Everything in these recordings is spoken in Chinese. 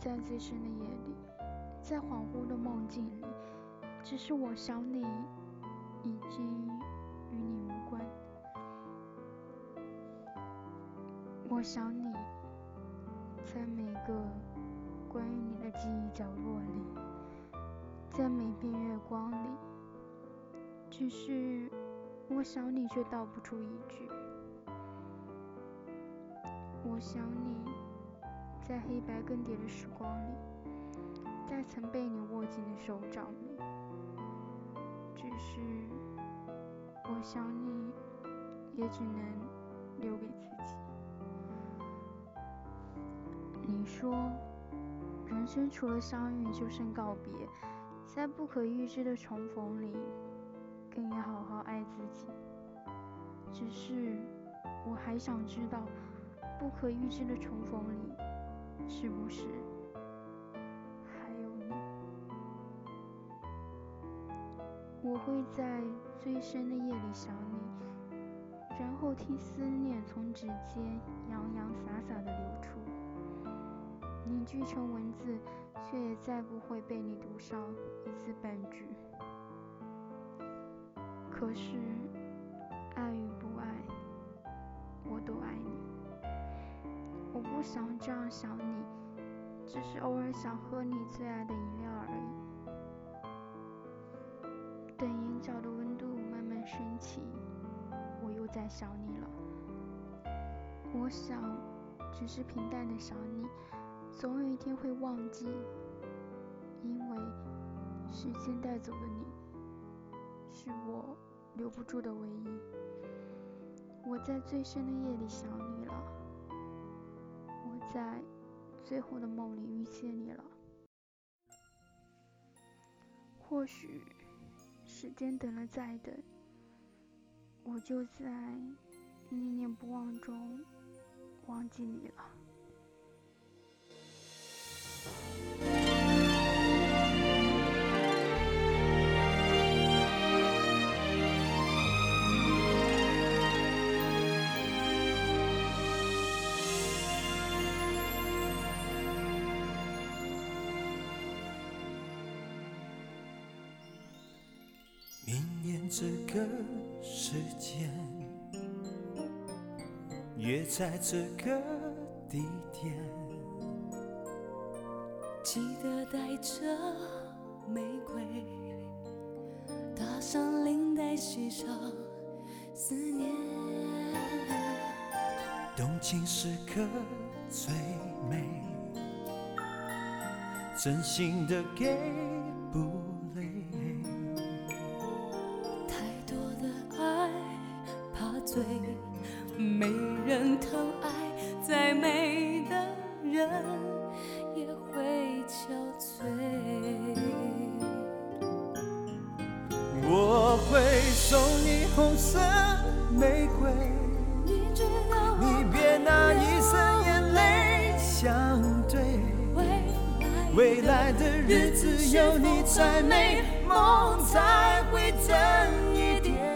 在最深的夜里，在恍惚的梦境里，只是我想你，已经与你无关。我想你，在每个关于你的记忆角落里，在每片月光里，只是我想你却道不出一句。我想你，在黑白更迭的时光里，在曾被你握紧的手掌里，只是我想你也只能留给自己。你说人生除了相遇就剩告别，在不可预知的重逢里更要好好爱自己。只是我还想知道，不可预知的重逢里是不是还有你？我会在最深的夜里想你，然后听思念从指尖洋洋洒洒的流出，凝聚成文字，却也再不会被你读上一字半句。可是，爱与不爱，我都爱你。我不想这样想你，只是偶尔想喝你最爱的饮料而已。等眼角的温度慢慢升起，我又在想你了。我想，只是平淡的想你，总有一天会忘记，因为时间带走了你，是我留不住的唯一。我在最深的夜里想你了，在最后的梦里遇见你了。或许时间等了再等，我就在念念不忘中忘记你了。这个时间，约在这个地点，记得带着玫瑰，搭上领带，系上思念。动情时刻最美，真心的给不醉，没人疼爱，再美的人也会憔悴。我会送你红色玫瑰，你知道你别拿一生眼泪相对。未来的日子有你才美，梦才会真一点。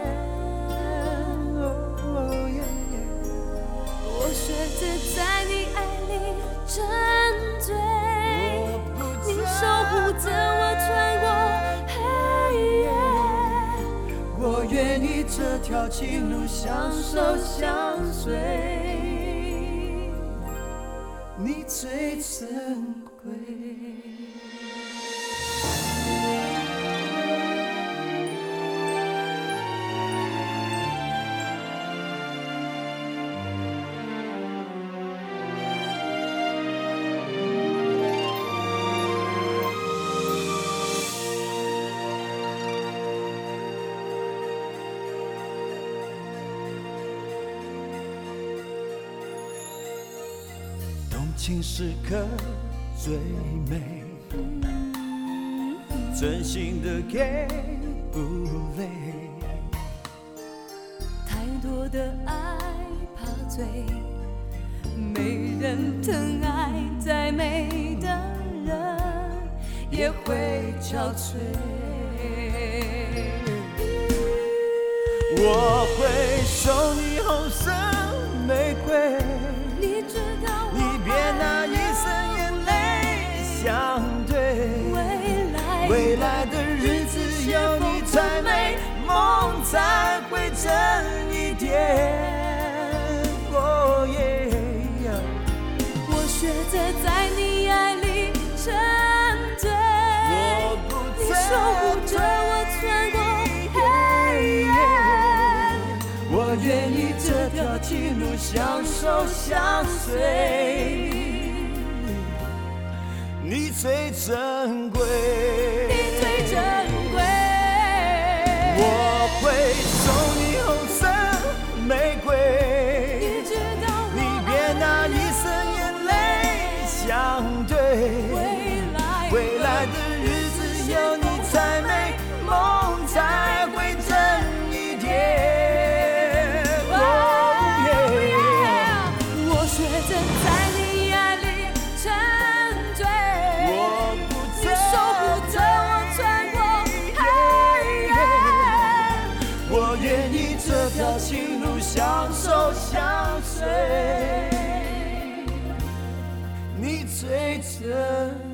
学着在你爱里沉醉，你守护着我穿过黑夜。我愿与这条情路相守相随，你最珍贵。情时刻最美，真心的给不累。太多的爱怕醉，没人疼爱，再美的人也会憔悴。我会送你红色玫瑰，你知道。别拿一生眼泪才会真一点。Oh yeah， 我学着在你爱里沉醉，你守护着我穿过黑夜，我愿意这条情路相守相随，你最珍贵，你最珍贵。我会送你红色玫瑰，你知道我爱你，别拿一生眼泪相对。未来的日子有你才美，梦才会真一点。我学着在你爱里沉醉，你守护着我穿过黑夜，我愿意这条情路相守相随，你最真。